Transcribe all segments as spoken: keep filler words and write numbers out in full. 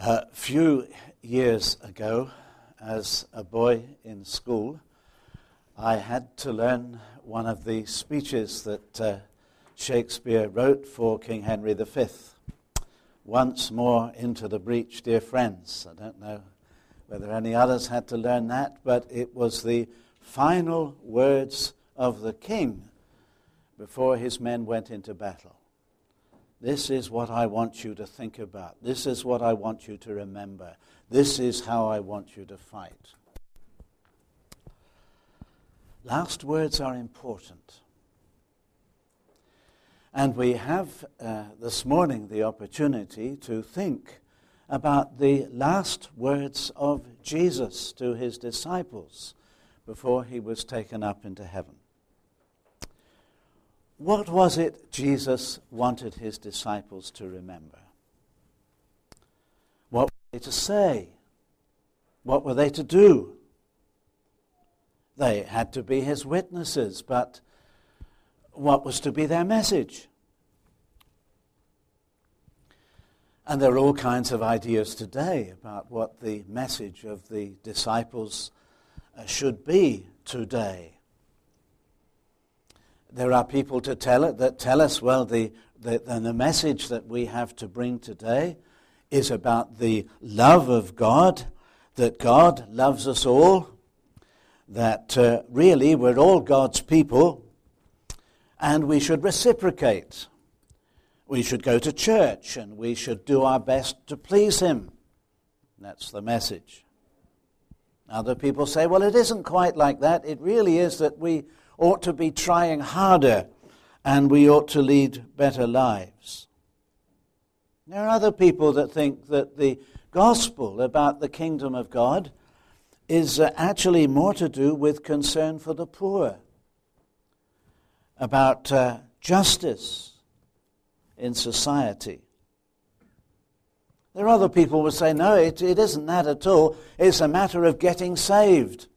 A few years ago, as a boy in school, I had to learn one of the speeches that uh, Shakespeare wrote for King Henry the Fifth. Once more into the breach, dear friends. I don't know whether any others had to learn that, but it was the final words of the king before his men went into battle. This is what I want you to think about. This is what I want you to remember. This is how I want you to fight. Last words are important. And we have uh, this morning the opportunity to think about the last words of Jesus to his disciples before he was taken up into heaven. What was it Jesus wanted his disciples to remember? What were they to say? What were they to do? They had to be his witnesses, but what was to be their message? And there are all kinds of ideas today about what the message of the disciples should be today. There are people to tell it that tell us, well, the, the, the message that we have to bring today is about the love of God, that God loves us all, that uh, really we're all God's people, and we should reciprocate. We should go to church, and we should do our best to please him. That's the message. Other people say, well, it isn't quite like that. It really is that we ought to be trying harder, and we ought to lead better lives. There are other people that think that the gospel about the kingdom of God is actually more to do with concern for the poor, about uh, justice in society. There are other people who say, no, it, it isn't that at all. It's a matter of getting saved.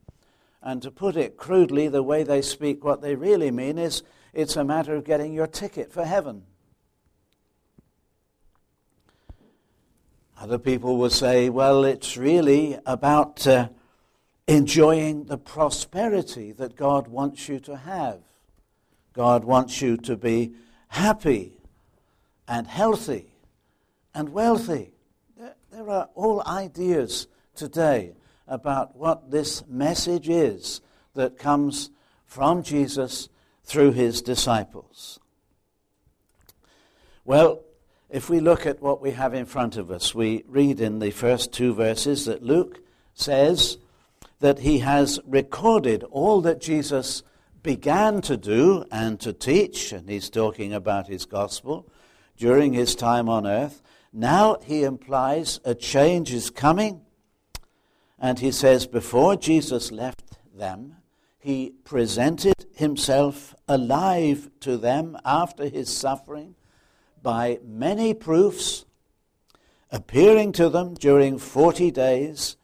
And to put it crudely, the way they speak, what they really mean is it's a matter of getting your ticket for heaven. Other people will say, well, it's really about uh, enjoying the prosperity that God wants you to have. God wants you to be happy and healthy and wealthy. There, there are all ideas today about what this message is that comes from Jesus through his disciples. Well, if we look at what we have in front of us, we read in the first two verses that Luke says that he has recorded all that Jesus began to do and to teach, and he's talking about his gospel, during his time on earth. Now he implies a change is coming. And he says, before Jesus left them, he presented himself alive to them after his suffering by many proofs, appearing to them during forty days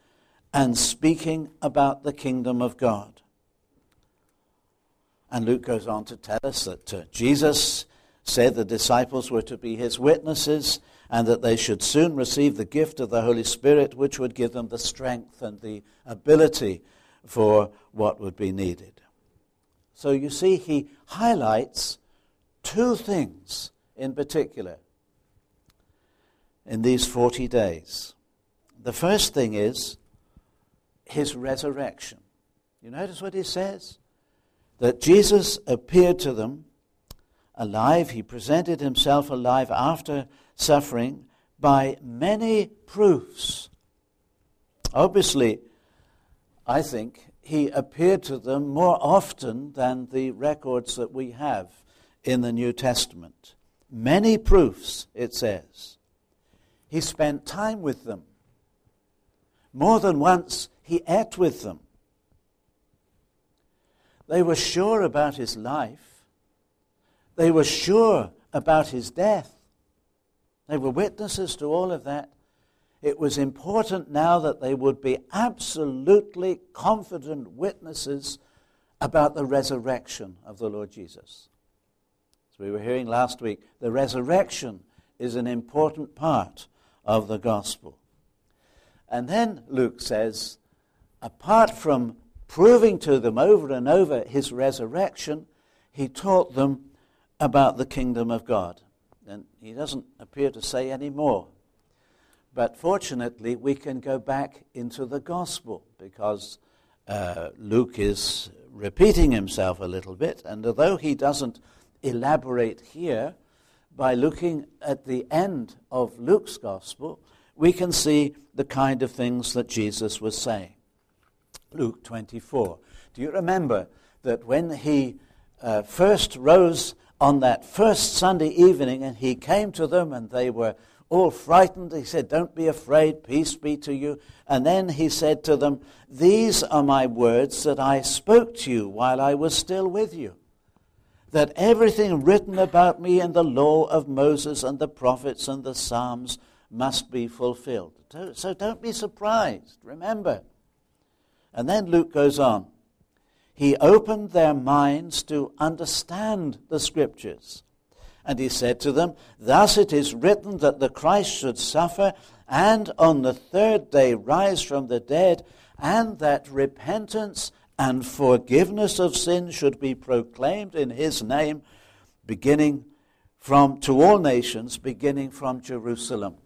and speaking about the kingdom of God. And Luke goes on to tell us that uh, Jesus said the disciples were to be his witnesses, and that they should soon receive the gift of the Holy Spirit, which would give them the strength and the ability for what would be needed. So you see, he highlights two things in particular in these forty days. The first thing is his resurrection. You notice what he says? That Jesus appeared to them alive. He presented himself alive after suffering by many proofs. Obviously, I think he appeared to them more often than the records that we have in the New Testament. Many proofs, it says. He spent time with them. More than once, he ate with them. They were sure about his life. They were sure about his death. They were witnesses to all of that. It was important now that they would be absolutely confident witnesses about the resurrection of the Lord Jesus. As we were hearing last week, the resurrection is an important part of the gospel. And then Luke says, apart from proving to them over and over his resurrection, he taught them about the kingdom of God. And he doesn't appear to say any more. But fortunately, we can go back into the gospel, because uh, Luke is repeating himself a little bit. And although he doesn't elaborate here, by looking at the end of Luke's gospel, we can see the kind of things that Jesus was saying. Luke twenty-four. Do you remember that when he uh, first rose on that first Sunday evening and he came to them and they were all frightened? He said, "Don't be afraid, peace be to you." And then he said to them, "These are my words that I spoke to you while I was still with you, that everything written about me in the law of Moses and the prophets and the Psalms must be fulfilled." So don't be surprised, remember. And then Luke goes on. He opened their minds to understand the Scriptures. And he said to them, "Thus it is written that the Christ should suffer and on the third day rise from the dead, and that repentance and forgiveness of sin should be proclaimed in his name, beginning from to all nations, beginning from Jerusalem."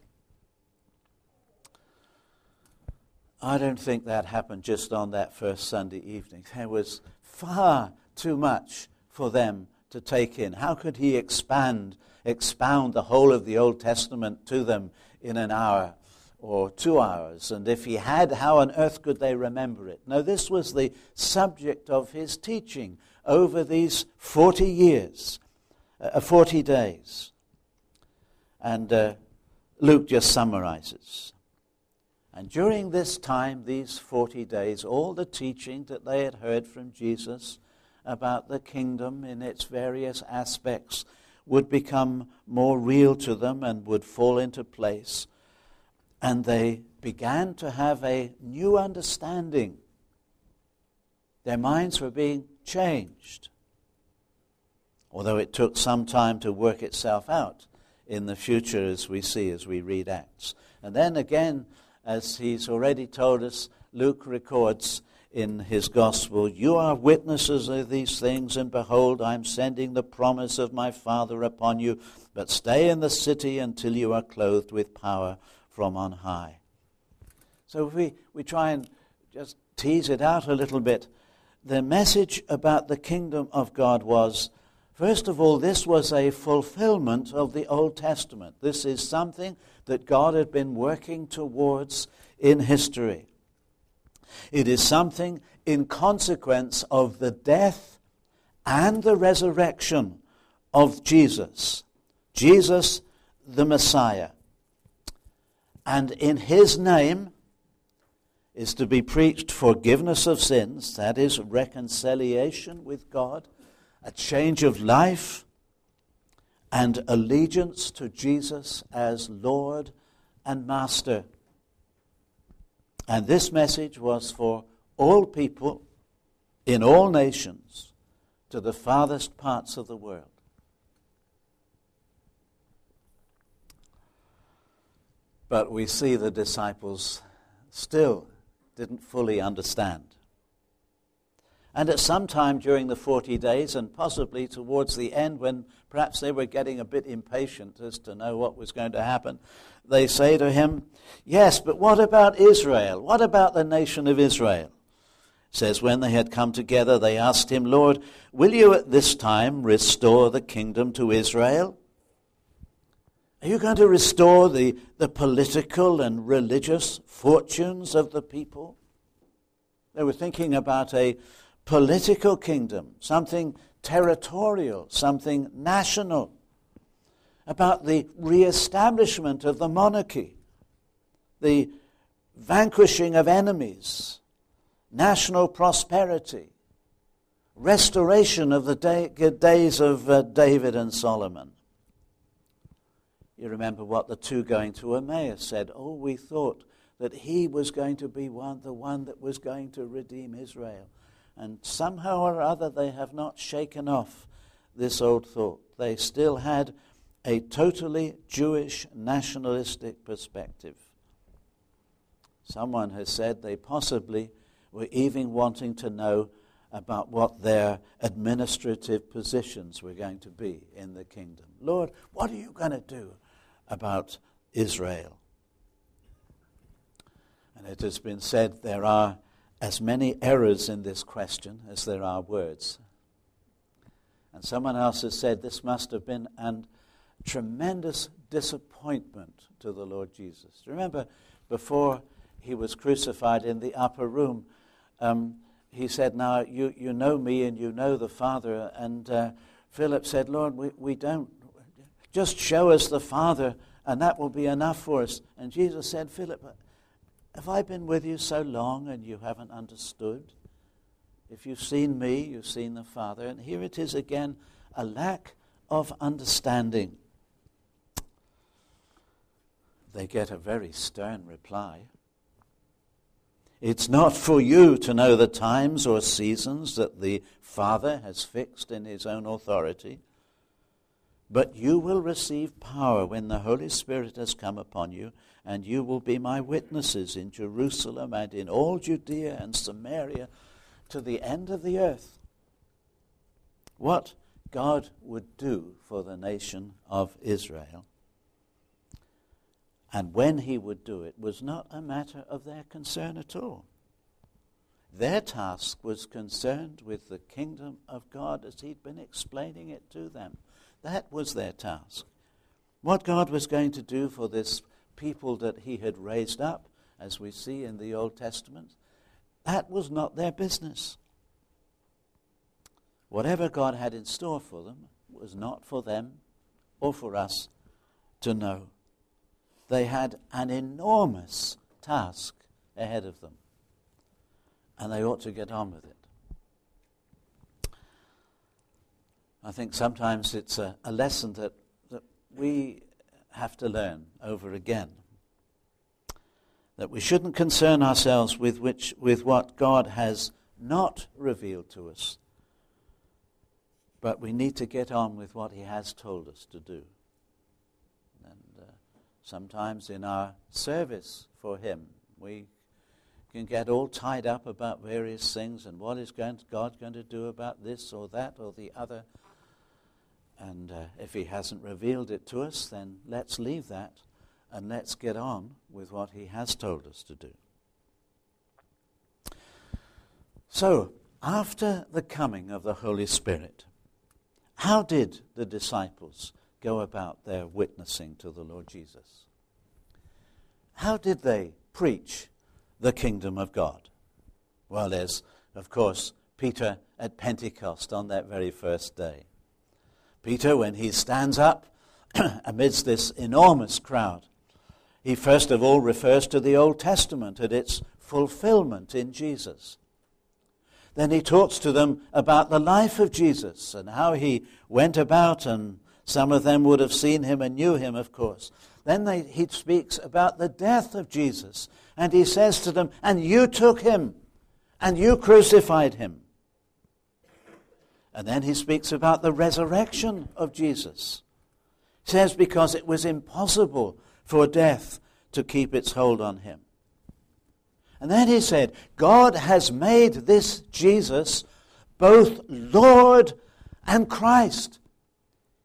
I don't think that happened just on that first Sunday evening. There was far too much for them to take in. How could he expand, expound the whole of the Old Testament to them in an hour or two hours? And if he had, how on earth could they remember it? No, this was the subject of his teaching over these forty years, uh, forty days. And uh, Luke just summarizes. And during this time, these forty days, all the teaching that they had heard from Jesus about the kingdom in its various aspects would become more real to them and would fall into place. And they began to have a new understanding. Their minds were being changed, although it took some time to work itself out in the future, as we see, as we read Acts. And then again, as he's already told us, Luke records in his gospel, "You are witnesses of these things, and behold, I am sending the promise of my Father upon you, but stay in the city until you are clothed with power from on high." So if we, we try and just tease it out a little bit, the message about the kingdom of God was, first of all, this was a fulfillment of the Old Testament. This is something that God had been working towards in history. It is something in consequence of the death and the resurrection of Jesus, Jesus the Messiah. And in his name is to be preached forgiveness of sins, that is reconciliation with God, a change of life, and allegiance to Jesus as Lord and Master. And this message was for all people in all nations to the farthest parts of the world. But we see the disciples still didn't fully understand. And at some time during the forty days, and possibly towards the end when perhaps they were getting a bit impatient as to know what was going to happen, they say to him, "Yes, but what about Israel? What about the nation of Israel?" It says, "When they had come together, they asked him, 'Lord, will you at this time restore the kingdom to Israel?'" Are you going to restore the, the political and religious fortunes of the people? They were thinking about a political kingdom, something territorial, something national, about the reestablishment of the monarchy, the vanquishing of enemies, national prosperity, restoration of the day, days of uh, David and Solomon. You remember what the two going to Emmaus said. "Oh, we thought that he was going to be one, the one that was going to redeem Israel." And somehow or other they have not shaken off this old thought. They still had a totally Jewish nationalistic perspective. Someone has said they possibly were even wanting to know about what their administrative positions were going to be in the kingdom. Lord, what are you going to do about Israel? And it has been said there are as many errors in this question as there are words. And someone else has said this must have been a tremendous disappointment to the Lord Jesus. Remember, before he was crucified in the upper room, um, he said, now you, you know me and you know the Father. And uh, Philip said, Lord, we, we don't, just show us the Father and that will be enough for us. And Jesus said, Philip, have I been with you so long and you haven't understood? If you've seen me, you've seen the Father. And here it is again, a lack of understanding. They get a very stern reply. It's not for you to know the times or seasons that the Father has fixed in his own authority, but you will receive power when the Holy Spirit has come upon you, and you will be my witnesses in Jerusalem and in all Judea and Samaria to the end of the earth. What God would do for the nation of Israel and when he would do it was not a matter of their concern at all. Their task was concerned with the kingdom of God as he'd been explaining it to them. That was their task. What God was going to do for this people that he had raised up, as we see in the Old Testament, that was not their business. Whatever God had in store for them was not for them or for us to know. They had an enormous task ahead of them, and they ought to get on with it. I think sometimes it's a, a lesson that, that we have to learn over again. That we shouldn't concern ourselves with which with what God has not revealed to us, but we need to get on with what he has told us to do. And uh, sometimes in our service for him, we can get all tied up about various things and what is going to, God going to do about this or that or the other. And uh, if he hasn't revealed it to us, then let's leave that and let's get on with what he has told us to do. So, after the coming of the Holy Spirit, how did the disciples go about their witnessing to the Lord Jesus? How did they preach the kingdom of God? Well, there's, of course, Peter at Pentecost on that very first day. Peter, when he stands up amidst this enormous crowd, he first of all refers to the Old Testament and its fulfillment in Jesus. Then he talks to them about the life of Jesus and how he went about, and some of them would have seen him and knew him, of course. Then they, he speaks about the death of Jesus, and he says to them, and you took him, and you crucified him. And then he speaks about the resurrection of Jesus. He says because it was impossible for death to keep its hold on him. And then he said, God has made this Jesus both Lord and Christ.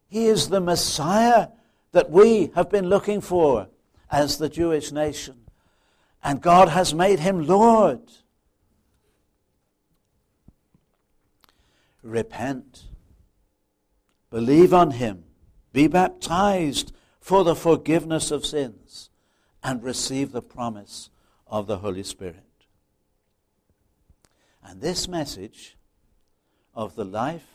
He is the Messiah that we have been looking for as the Jewish nation. And God has made him Lord. Repent. Believe on him. Be baptized for the forgiveness of sins and receive the promise of the Holy Spirit. And this message of the life,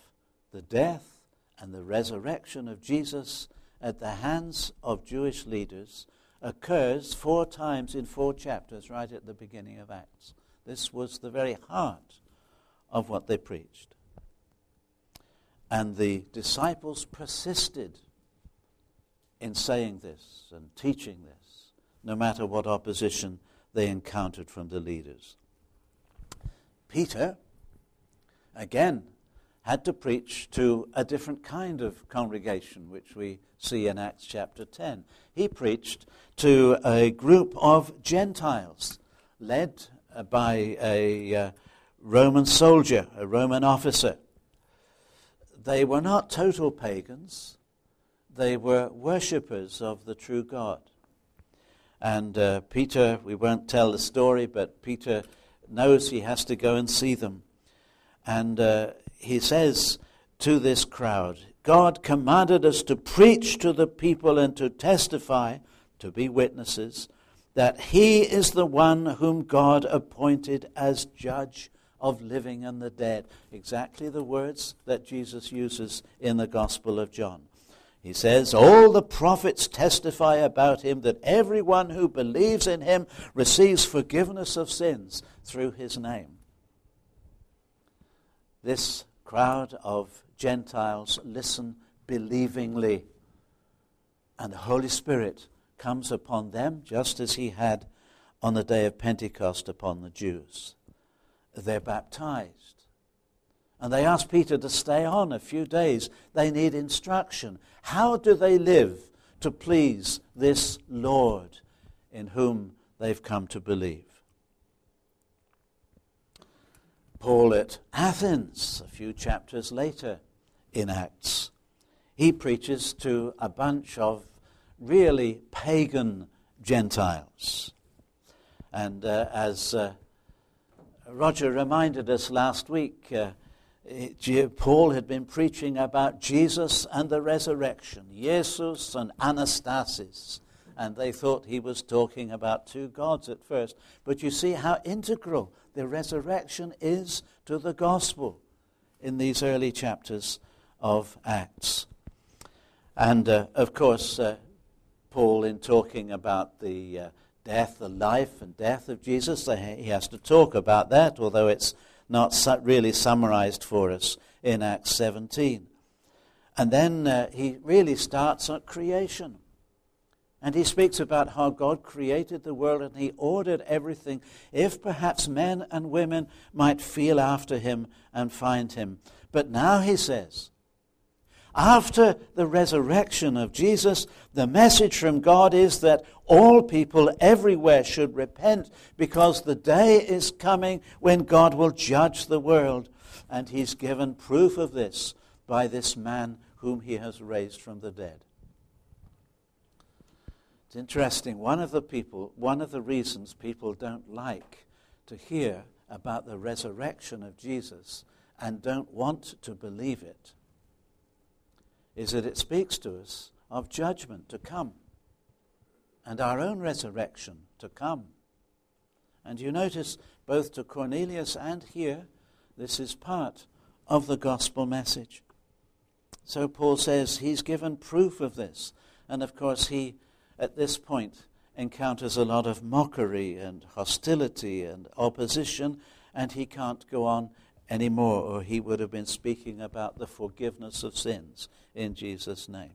the death, and the resurrection of Jesus at the hands of Jewish leaders occurs four times in four chapters right at the beginning of Acts. This was the very heart of what they preached. And the disciples persisted in saying this and teaching this, no matter what opposition they encountered from the leaders. Peter, again, had to preach to a different kind of congregation, which we see in Acts chapter ten. He preached to a group of Gentiles, led by a uh, Roman soldier, a Roman officer. They were not total pagans. They were worshippers of the true God. And uh, Peter, we won't tell the story, but Peter knows he has to go and see them. And uh, he says to this crowd, God commanded us to preach to the people and to testify, to be witnesses, that he is the one whom God appointed as judge of living and the dead. Exactly the words that Jesus uses in the Gospel of John. He says, all the prophets testify about him that everyone who believes in him receives forgiveness of sins through his name. This crowd of Gentiles listen believingly, and the Holy Spirit comes upon them just as he had on the day of Pentecost upon the Jews. They're baptized. And they ask Peter to stay on a few days. They need instruction. How do they live to please this Lord in whom they've come to believe? Paul at Athens, a few chapters later in Acts, he preaches to a bunch of really pagan Gentiles. And uh, as... Uh, Roger reminded us last week, uh, Paul had been preaching about Jesus and the resurrection, Jesus and Anastasis, and they thought he was talking about two gods at first. But you see how integral the resurrection is to the gospel in these early chapters of Acts. And, uh, of course, uh, Paul, in talking about the uh, death, the life and death of Jesus, he has to talk about that, although it's not really summarized for us in Acts seventeen. And then uh, he really starts at creation. And he speaks about how God created the world and he ordered everything, if perhaps men and women might feel after him and find him. But now he says, after the resurrection of Jesus, the message from God is that all people everywhere should repent, because the day is coming when God will judge the world. And he's given proof of this by this man whom he has raised from the dead. It's interesting. One of the people, one of the reasons people don't like to hear about the resurrection of Jesus and don't want to believe it is that it speaks to us of judgment to come and our own resurrection to come. And you notice both to Cornelius and here, this is part of the gospel message. So Paul says he's given proof of this. And of course he, at this point, encounters a lot of mockery and hostility and opposition, and he can't go on anymore, or he would have been speaking about the forgiveness of sins in Jesus' name.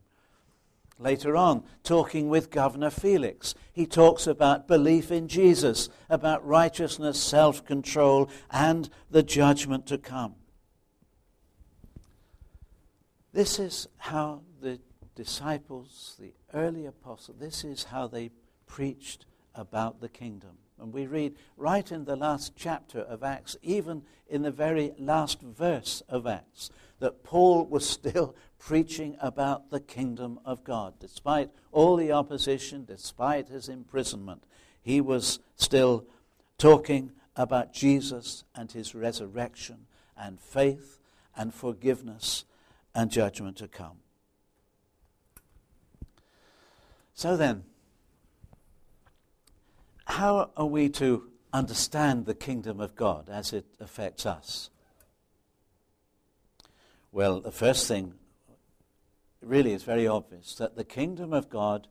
Later on, talking with Governor Felix, he talks about belief in Jesus, about righteousness, self-control, and the judgment to come. This is how the disciples, the early apostles, this is how they preached about the kingdom. And we read right in the last chapter of Acts, even in the very last verse of Acts, that Paul was still preaching about the kingdom of God. Despite all the opposition, despite his imprisonment, he was still talking about Jesus and his resurrection and faith and forgiveness and judgment to come. So then, how are we to understand the kingdom of God as it affects us? Well, the first thing really is very obvious, that the kingdom of God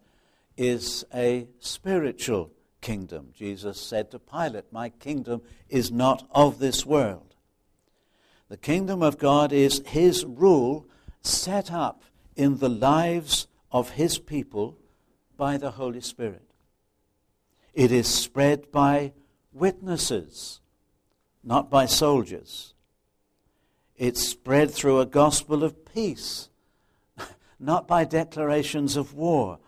is a spiritual kingdom. Jesus said to Pilate, my kingdom is not of this world. The kingdom of God is his rule set up in the lives of his people by the Holy Spirit. It is spread by witnesses, not by soldiers. It's spread through a gospel of peace, not by declarations of war.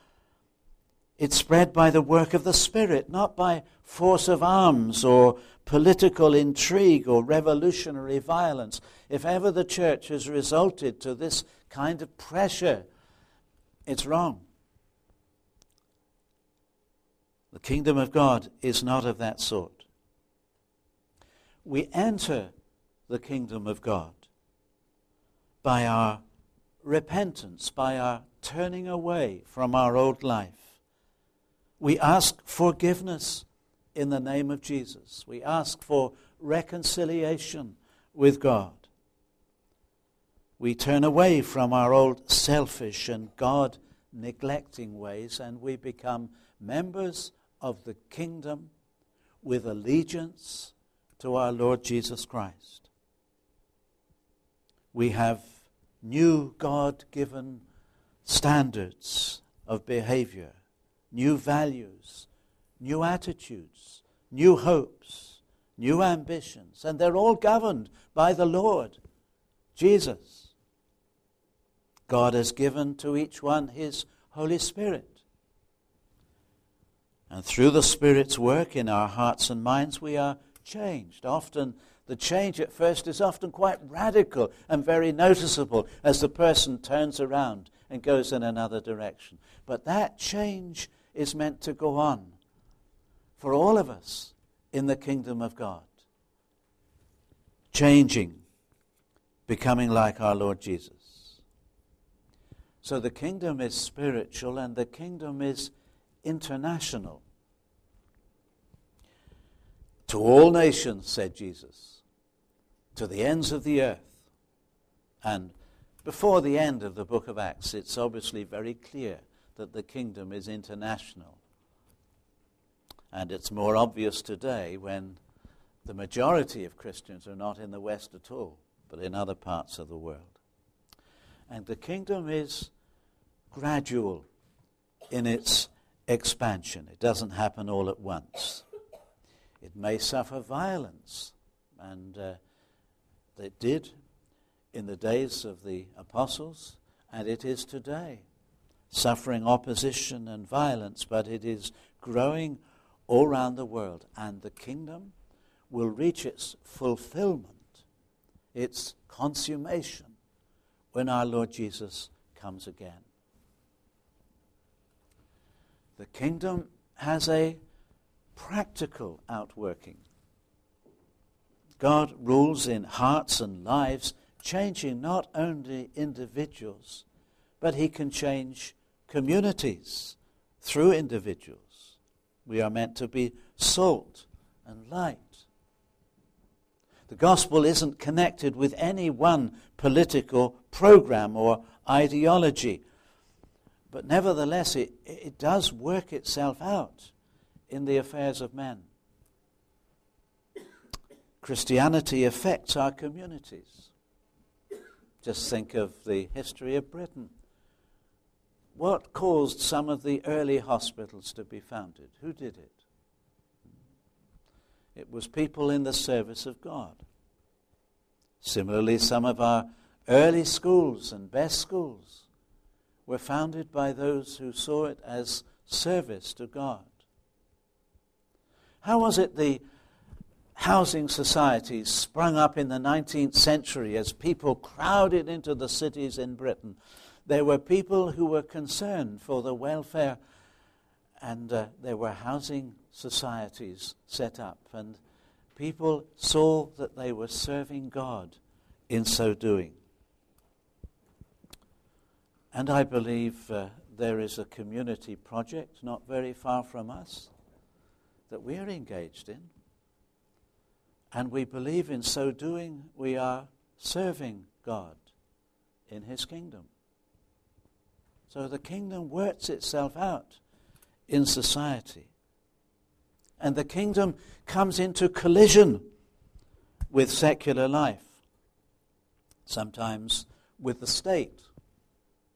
It's spread by the work of the Spirit, not by force of arms or political intrigue or revolutionary violence. If ever the church has resulted to this kind of pressure, it's wrong. The kingdom of God is not of that sort. We enter the kingdom of God by our repentance, by our turning away from our old life. We ask forgiveness in the name of Jesus. We ask for reconciliation with God. We turn away from our old selfish and God-neglecting ways, and we become members of the kingdom with allegiance to our Lord Jesus Christ. We have new God-given standards of behavior, new values, new attitudes, new hopes, new ambitions. And they're all governed by the Lord, Jesus. God has given to each one his Holy Spirit. And through the Spirit's work in our hearts and minds, we are changed. Often the change at first is often quite radical and very noticeable as the person turns around and goes in another direction. But that change is meant to go on for all of us in the kingdom of God. Changing, becoming like our Lord Jesus. So the kingdom is spiritual and the kingdom is international. To all nations, said Jesus, to the ends of the earth. And before the end of the book of Acts, it's obviously very clear that the kingdom is international. And it's more obvious today when the majority of Christians are not in the West at all, but in other parts of the world. And the kingdom is gradual in its expansion. It doesn't happen all at once. It may suffer violence, and uh, it did in the days of the apostles, and it is today, suffering opposition and violence, but it is growing all around the world, and the kingdom will reach its fulfillment, its consummation, when our Lord Jesus comes again. The kingdom has a practical outworking. God rules in hearts and lives, changing not only individuals, but he can change communities through individuals. We are meant to be salt and light. The gospel isn't connected with any one political program or ideology, but nevertheless it, it does work itself out in the affairs of men. Christianity affects our communities. Just think of the history of Britain. What caused some of the early hospitals to be founded? Who did it? It was people in the service of God. Similarly, some of our early schools and best schools were founded by those who saw it as service to God. How was it the housing societies sprung up in the nineteenth century as people crowded into the cities in Britain? There were people who were concerned for the welfare, and uh, there were housing societies set up, and people saw that they were serving God in so doing. And I believe uh, there is a community project not very far from us that we are engaged in. And we believe in so doing we are serving God in his kingdom. So the kingdom works itself out in society. And the kingdom comes into collision with secular life, sometimes with the state.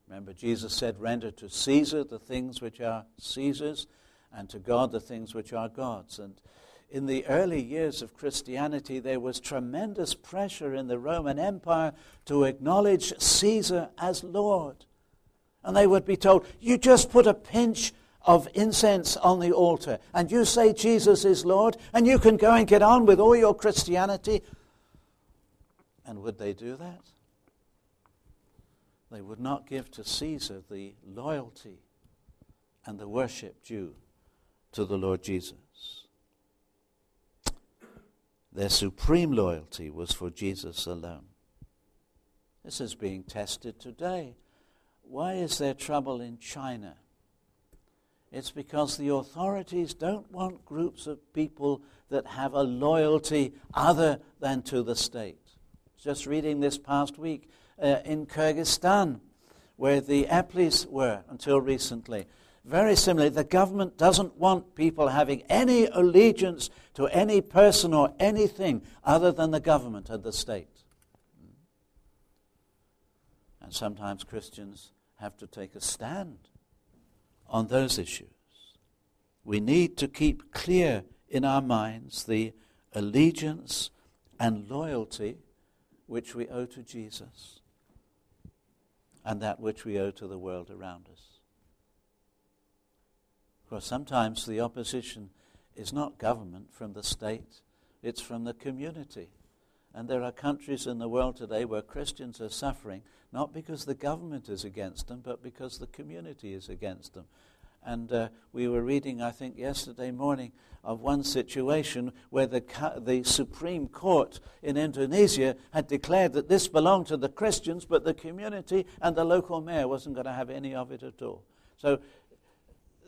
Remember, Jesus said, "Render to Caesar the things which are Caesar's, and to God the things which are God's." And in the early years of Christianity, there was tremendous pressure in the Roman Empire to acknowledge Caesar as Lord. And they would be told, "You just put a pinch of incense on the altar, and you say Jesus is Lord, and you can go and get on with all your Christianity. And would they do that? They would not give to Caesar the loyalty and the worship due to the Lord Jesus. Their supreme loyalty was for Jesus alone. This is being tested today. Why is there trouble in China? It's because the authorities don't want groups of people that have a loyalty other than to the state. Just reading this past week uh, in Kyrgyzstan, where the Aplis were until recently. Very similarly, the government doesn't want people having any allegiance to any person or anything other than the government and the state. And sometimes Christians have to take a stand on those issues. We need to keep clear in our minds the allegiance and loyalty which we owe to Jesus and that which we owe to the world around us. Because sometimes the opposition is not government from the state, it's from the community. And there are countries in the world today where Christians are suffering, not because the government is against them, but because the community is against them. And uh, we were reading, I think, yesterday morning of one situation where the, the Supreme Court in Indonesia had declared that this belonged to the Christians, but the community and the local mayor wasn't going to have any of it at all. So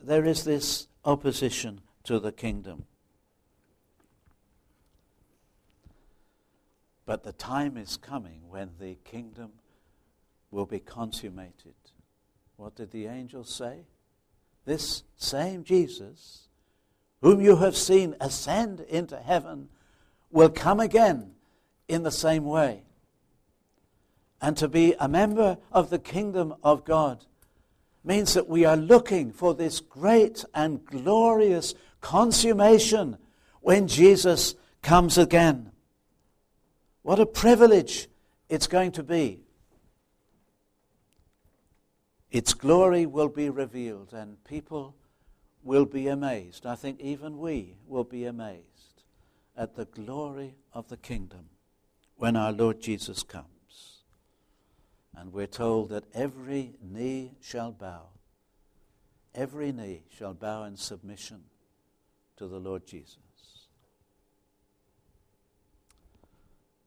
there is this opposition to the kingdom. But the time is coming when the kingdom will be consummated. What did the angel say? This same Jesus, whom you have seen ascend into heaven, will come again in the same way. And to be a member of the kingdom of God means that we are looking for this great and glorious consummation when Jesus comes again. What a privilege it's going to be. Its glory will be revealed and people will be amazed. I think even we will be amazed at the glory of the kingdom when our Lord Jesus comes. And we're told that every knee shall bow. Every knee shall bow in submission to the Lord Jesus.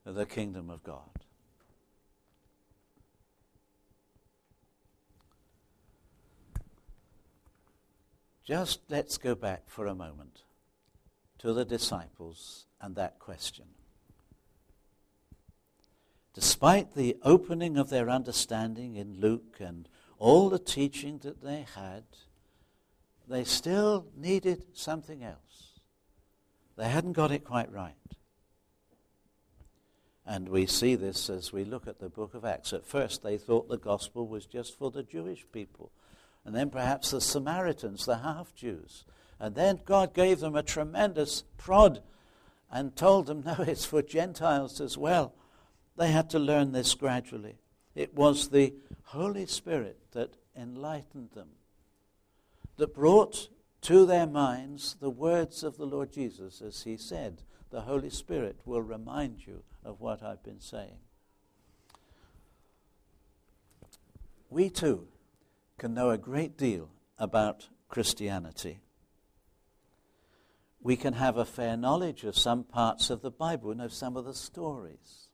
The kingdom of God. Just let's go back for a moment to the disciples and that question. Despite the opening of their understanding in Luke and all the teaching that they had, they still needed something else. They hadn't got it quite right. And we see this as we look at the book of Acts. At first they thought the gospel was just for the Jewish people, and then perhaps the Samaritans, the half-Jews. And then God gave them a tremendous prod and told them, no, it's for Gentiles as well. They had to learn this gradually. It was the Holy Spirit that enlightened them, that brought to their minds the words of the Lord Jesus as he said, the Holy Spirit will remind you of what I've been saying. We too can know a great deal about Christianity. We can have a fair knowledge of some parts of the Bible and of some of the stories.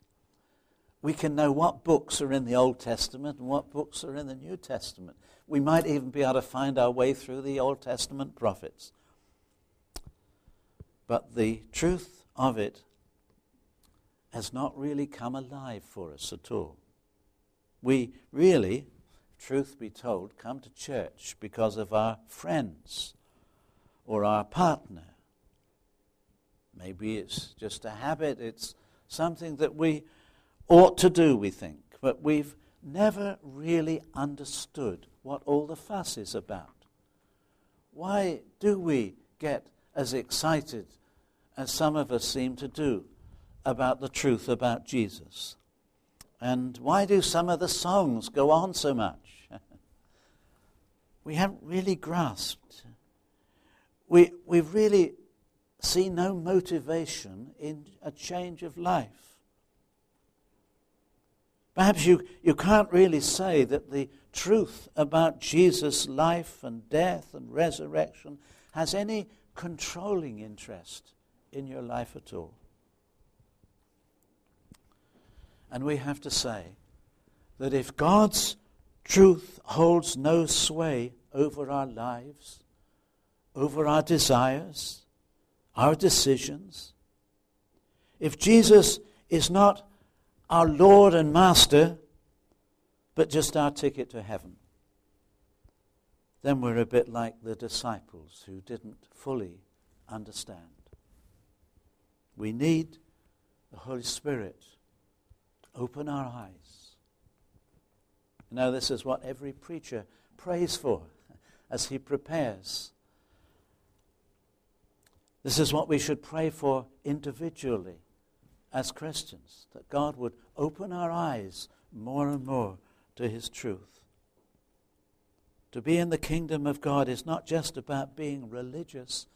We can know what books are in the Old Testament and what books are in the New Testament. We might even be able to find our way through the Old Testament prophets. But the truth of it has not really come alive for us at all. We really, truth be told, come to church because of our friends or our partner. Maybe it's just a habit, it's something that we ought to do, we think, but we've never really understood what all the fuss is about. Why do we get as excited as some of us seem to do about the truth about Jesus? And why do some of the songs go on so much? we haven't really grasped. We, we really see no motivation in a change of life. Perhaps you, you can't really say that the truth about Jesus' life and death and resurrection has any controlling interest in your life at all. And we have to say that if God's truth holds no sway over our lives, over our desires, our decisions, if Jesus is not our Lord and Master, but just our ticket to heaven, then we're a bit like the disciples who didn't fully understand. We need the Holy Spirit to open our eyes. Now, this is what every preacher prays for as he prepares. This is what we should pray for individually as Christians, that God would open our eyes more and more to his truth. To be in the kingdom of God is not just about being religious,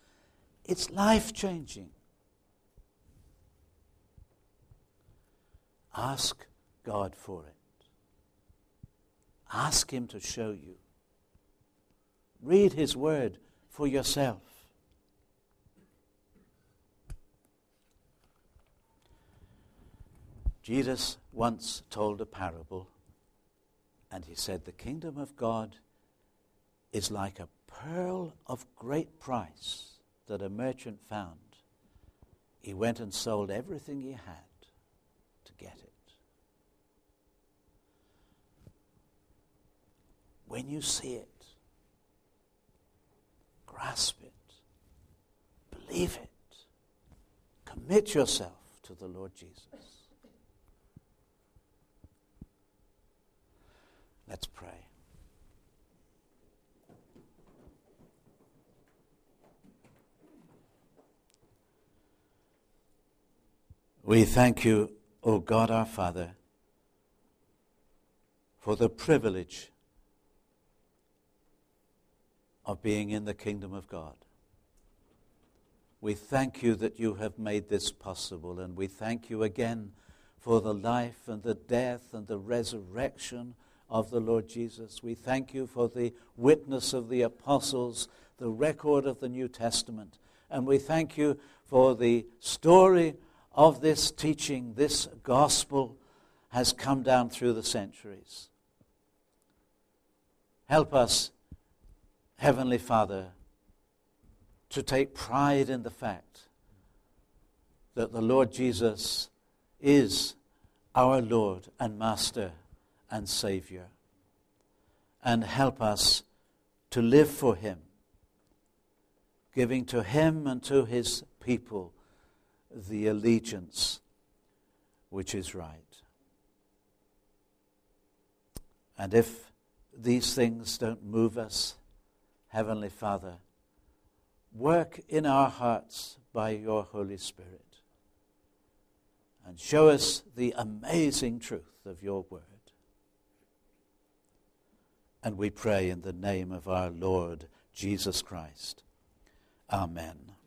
it's life-changing. Ask God for it. Ask him to show you. Read his word for yourself. Jesus once told a parable, and he said, the kingdom of God is like a pearl of great price that a merchant found. He went and sold everything he had to get it. When you see it, grasp it, believe it, commit yourself to the Lord Jesus. Let's pray. We thank you, O God our Father, for the privilege of being in the kingdom of God. We thank you that you have made this possible, and we thank you again for the life and the death and the resurrection of the Lord Jesus. We thank you for the witness of the apostles, the record of the New Testament. And we thank you for the story of this teaching, this gospel has come down through the centuries. Help us, Heavenly Father, to take pride in the fact that the Lord Jesus is our Lord and Master and Savior, and help us to live for him, giving to him and to his people the allegiance which is right. And if these things don't move us, Heavenly Father, work in our hearts by your Holy Spirit and show us the amazing truth of your word. And we pray in the name of our Lord Jesus Christ. Amen.